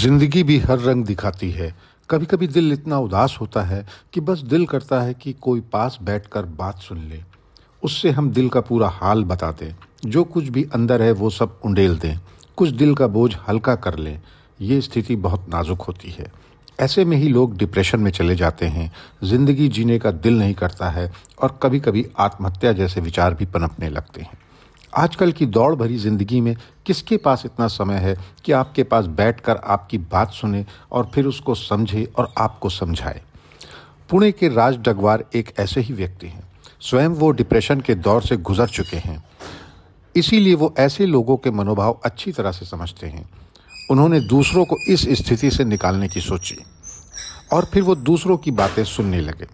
जिंदगी भी हर रंग दिखाती है। कभी कभी दिल इतना उदास होता है कि बस दिल करता है कि कोई पास बैठकर बात सुन ले, उससे हम दिल का पूरा हाल बता दें, जो कुछ भी अंदर है वो सब उंडेल दें, कुछ दिल का बोझ हल्का कर लें। ये स्थिति बहुत नाजुक होती है। ऐसे में ही लोग डिप्रेशन में चले जाते हैं, ज़िंदगी जीने का दिल नहीं करता है और कभी कभी आत्महत्या जैसे विचार भी पनपने लगते हैं। आजकल की दौड़ भरी ज़िंदगी में किसके पास इतना समय है कि आपके पास बैठकर आपकी बात सुने और फिर उसको समझे और आपको समझाए। पुणे के राज डगवार एक ऐसे ही व्यक्ति हैं। स्वयं वो डिप्रेशन के दौर से गुजर चुके हैं, इसीलिए वो ऐसे लोगों के मनोभाव अच्छी तरह से समझते हैं। उन्होंने दूसरों को इस स्थिति से निकालने की सोची और फिर वो दूसरों की बातें सुनने लगे,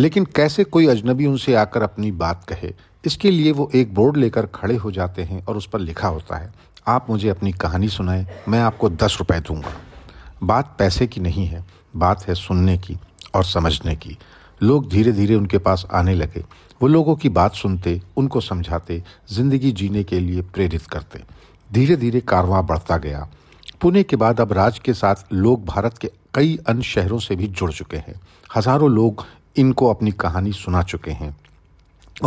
लेकिन कैसे कोई अजनबी उनसे आकर अपनी बात कहे। इसके लिए वो एक बोर्ड लेकर खड़े हो जाते हैं और उस पर लिखा होता है, आप मुझे अपनी कहानी सुनाएं, मैं आपको 10 रुपए दूंगा। बात पैसे की नहीं है, बात है सुनने की और समझने की। लोग धीरे धीरे उनके पास आने लगे। वो लोगों की बात सुनते, उनको समझाते, ज़िंदगी जीने के लिए प्रेरित करते। धीरे धीरे कारवां बढ़ता गया। पुणे के बाद अब राज के साथ लोग भारत के कई अन्य शहरों से भी जुड़ चुके हैं। हज़ारों लोग इनको अपनी कहानी सुना चुके हैं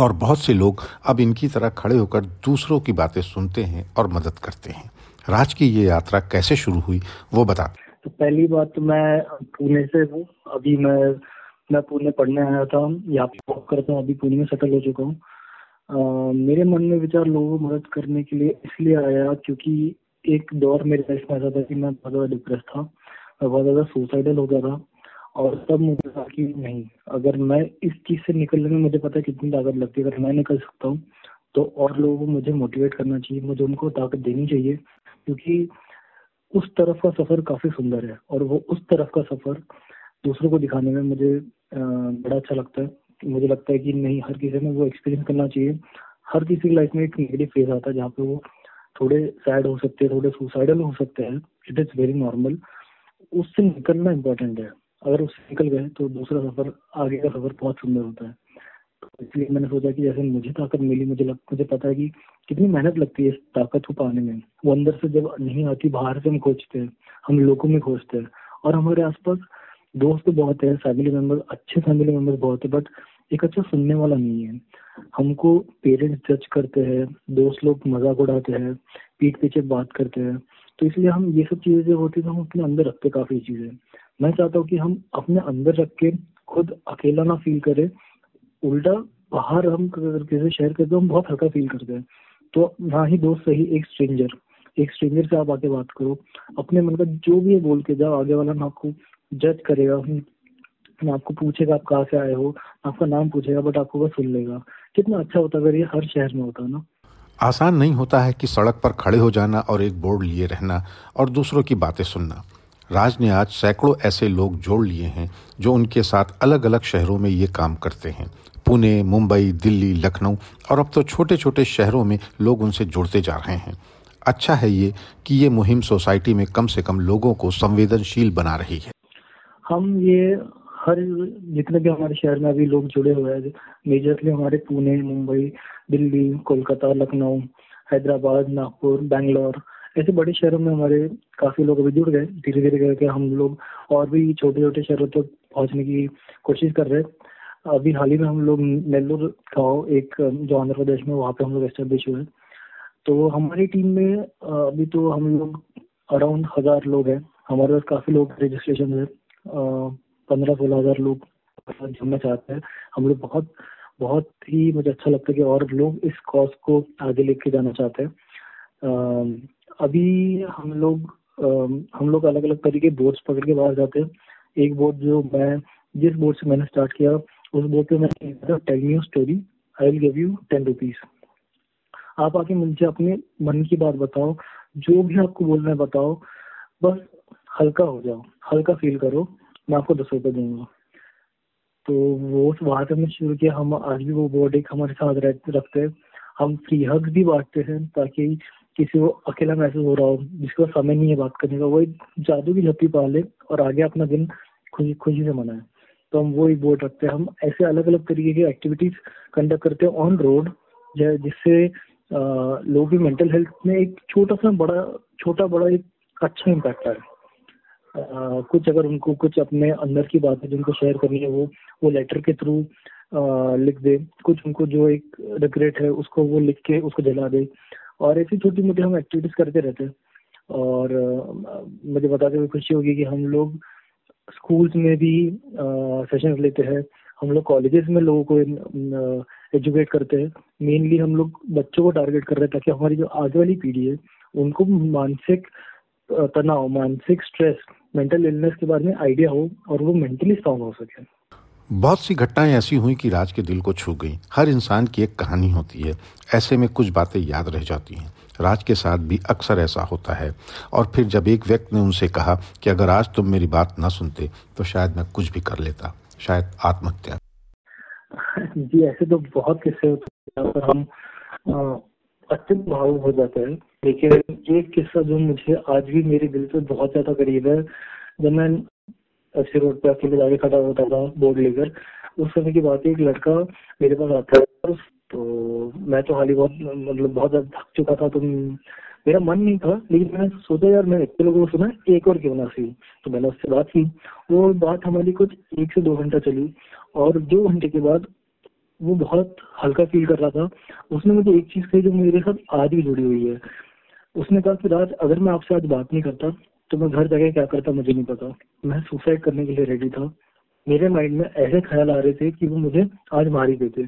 और बहुत से लोग अब इनकी तरह खड़े होकर दूसरों की बातें सुनते हैं और मदद करते हैं। राज की ये यात्रा कैसे शुरू हुई वो बताते हैं। तो पहली बात, मैं पुणे से हूँ। अभी मैं पुणे पढ़ने आया था, यहाँ पे जॉब करता हूँ। अभी पुणे में सेटल हो चुका हूँ। मेरे मन में विचार लोगों को मदद करने के लिए इसलिए आया क्योंकि एक दौर मेरे लाइफ में ऐसा था कि मैं बहुत ज़्यादा डिप्रेस था, मैं बहुत ज़्यादा सुसाइडल हो गया था और तब मुझे लगा कि नहीं, अगर मैं इस चीज़ से निकलने में, मुझे पता है कितनी ताकत लगती है, अगर मैं निकल सकता हूँ तो और लोगों को मुझे मोटिवेट करना चाहिए, मुझे उनको ताकत देनी चाहिए क्योंकि उस तरफ का सफ़र काफ़ी सुंदर है और वो उस तरफ का सफ़र दूसरों को दिखाने में मुझे बड़ा अच्छा लगता है। मुझे लगता है कि नहीं, हर किसी ने वो एक्सपीरियंस करना चाहिए। हर किसी की लाइफ में एक नेगेटिव फेज आता है जहाँ पे वो थोड़े सैड हो सकते हैं, थोड़े सुसाइडल हो सकते हैं। It is very normal. उससे निकलना इम्पोर्टेंट है। अगर उससे निकल गए तो दूसरा सफ़र, आगे का सफ़र बहुत सुंदर होता है। तो इसलिए मैंने सोचा कि जैसे मुझे ताकत मिली, मुझे पता है कि कितनी मेहनत लगती है इस ताकत को पाने में। वो अंदर से जब नहीं आती, बाहर से हम खोजते हैं, हम लोगों में खोजते हैं और हमारे आसपास दोस्त बहुत है, फैमिली मेम्बर, अच्छे फैमिली मेम्बर बहुत है, बट एक अच्छा सुनने वाला नहीं है। हमको पेरेंट्स जज करते हैं, दोस्त लोग मजाक उड़ाते हैं, पीठ पीछे बात करते हैं। तो इसलिए हम ये सब चीज़ें जो होती है हम अपने अंदर रखते काफ़ी चीज़ें। मैं चाहता हूँ कि हम अपने अंदर रख के खुद अकेला ना फील करें, उल्टा बाहर हम किसी शेयर करते हम बहुत हल्का फील करते हैं। तो ना ही दोस्त सही, एक स्ट्रेंजर से आप आके बात करो, अपने मन का जो भी है बोल के जाओ। आगे वाला ना आपको जज करेगा, ना आपको पूछेगा आप कहाँ से आए हो, आपका नाम पूछेगा, बट आपको बस सुन लेगा। कितना अच्छा होता अगर ये हर शहर में होता ना। आसान नहीं होता है कि सड़क पर खड़े हो जाना और एक बोर्ड लिए रहना और दूसरों की बातें सुनना। राज ने आज सैकड़ों ऐसे लोग जोड़ लिए हैं जो उनके साथ अलग अलग शहरों में ये काम करते हैं। पुणे, मुंबई, दिल्ली, लखनऊ और अब तो छोटे छोटे शहरों में लोग उनसे जुड़ते जा रहे हैं। अच्छा है ये कि ये मुहिम सोसाइटी में कम से कम लोगों को संवेदनशील बना रही है। हम ये हर जितने भी हमारे शहर में अभी लोग जुड़े हुए हैं, मेजरली हमारे पुणे, मुंबई, दिल्ली, कोलकाता, लखनऊ, हैदराबाद, नागपुर, बेंगलोर, ऐसे बड़े शहरों में हमारे काफ़ी लोग अभी जुड़ गए। धीरे धीरे करके हम लोग और भी छोटे छोटे शहरों तक पहुंचने की कोशिश कर रहे हैं। अभी हाल ही में हम लोग नेल्लोर गाँव, एक जो आंध्र प्रदेश में, वहाँ पे हम लोग एस्टेब्लिश हुए। तो हमारी टीम में अभी तो हम लोग अराउंड 1000 लोग हैं। हमारे पास काफ़ी लोग रजिस्ट्रेशन है, 15-16 हज़ार लोग जुड़ना चाहते हैं। हम लोग बहुत ही, मुझे अच्छा लगता है कि और लोग इस कॉज को आगे लेके जाना चाहते हैं। अभी हम लोग अलग अलग तरीके बोर्ड्स पकड़ के बाहर जाते हैं। एक बोर्ड जो जिस बोर्ड से मैंने स्टार्ट किया, उस बोर्ड पे मैंने लिखा, tell me your story, I will give you 10 rupees. आप आके मुझे अपने मन की बात बताओ, जो भी आपको बोलना है बताओ, बस हल्का हो जाओ, हल्का फील करो, मैं आपको 10 रुपये दूंगा। तो वो वहाँ से हमने शुरू किया। हम आज भी वो बोर्ड एक हमारे साथ रखते हैं। हम फ्री हग्स भी बांटते हैं ताकि किसी को अकेला महसूस हो रहा हो, जिसको समय नहीं है बात करने का, वो जादू की झप्पी पा ले और आगे अपना दिन खुशी खुशी से मनाए। तो हम वो एक बोर्ड रखते हैं। हम ऐसे अलग अलग तरीके की एक्टिविटीज कंडक्ट करते हैं ऑन रोड, जिससे लोगों की मेंटल हेल्थ में एक छोटा बड़ा एक अच्छा इम्पैक्ट आया। कुछ अगर उनको कुछ अपने अंदर की बातें जिनको शेयर करनी है वो लेटर के थ्रू लिख दे, कुछ उनको जो एक रिग्रेट है उसको वो लिख के उसको जला दे, और ऐसी छोटी मोटी हम एक्टिविटीज करते रहते हैं। और मुझे बताते हुए खुशी होगी कि हम लोग स्कूल्स में भी सेशंस लेते हैं, हम लोग कॉलेजेस में लोगों को एजुकेट करते हैं। मेनली हम लोग बच्चों को टारगेट कर रहे हैं ताकि हमारी जो आगे वाली पीढ़ी है उनको मानसिक तनाव, मानसिक स्ट्रेस, मेंटल इलनेस के बारे में आइडिया हो और वो मेंटली स्ट्रांग हो सके। बहुत सी घटनाएं ऐसी हुई कि राज के दिल को छू गई। हर इंसान की एक कहानी होती है, ऐसे में कुछ बातें याद रह जाती हैं। राज के साथ भी अक्सर ऐसा होता है। और फिर जब एक व्यक्ति ने उनसे कहा कि अगर आज तुम मेरी बात ना सुनते तो शायद मैं कुछ भी कर लेता, शायद आत्महत्या। जी, ऐसे तो बहुत किस्से होते हैं, हम अत्यंत भावुक हो जाते हैं। लेकिन एक किस्सा जो मुझे आज भी मेरे दिल से बहुत ज्यादा करीब है, जब मैं अच्छे रोड पे अकेले जाके खड़ा होता था बोर्ड लेकर, उस समय की बात है। एक लड़का मेरे पास आता है, तो मैं तो हाली बहुत मतलब बहुत ज्यादा थक चुका था, तो मेरा मन नहीं था, लेकिन मैंने सोचा यार मैं इतने लोगों को सुना, एक और क्यों ना सी। तो मैंने उससे बात की, वो बात हमारी कुछ 1 से 2 घंटा चली, और 2 घंटे के बाद वो बहुत हल्का फील कर रहा था। उसने मुझे एक चीज कही जो मेरे साथ आज भी जुड़ी हुई है। उसने कहा कि राज, अगर मैं आपसे आज बात नहीं करता तो मैं घर जाके क्या करता मुझे नहीं पता, मैं सुसाइड करने के लिए रेडी था। मेरे माइंड में ऐसे ख्याल आ रहे थे कि वो मुझे आज मार ही देते,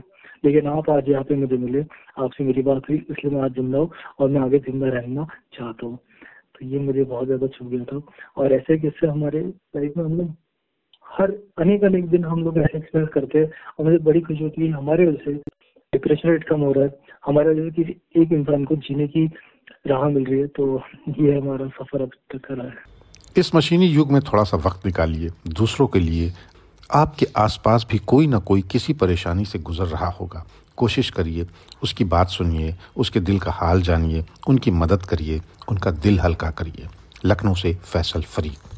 लेकिन आप आज यहाँ पे मुझे मिले, आपसे मेरी बात हुई, इसलिए मैं आज जिंदा हूँ और मैं आगे जिंदा रहना चाहता हूँ। तो ये मुझे बहुत ज्यादा छू गया था। और ऐसे किस्से हमारे लाइफ में हम लोग हर अनेक दिन हम लोग ऐसे एक्सपीरियंस करते हैं, और मुझे बड़ी खुशी होती है हमारे वजह से डिप्रेशन रेट कम हो रहा है, हमारे वजह से किसी एक इंसान को जीने की राह मिल रही है। तो ये हमारा सफर अब तक रहा है। इस मशीनी युग में थोड़ा सा वक्त निकालिए दूसरों के लिए। आपके आसपास भी कोई ना कोई किसी परेशानी से गुजर रहा होगा, कोशिश करिए, उसकी बात सुनिए, उसके दिल का हाल जानिए, उनकी मदद करिए, उनका दिल हल्का करिए। लखनऊ से फैसल फरीद।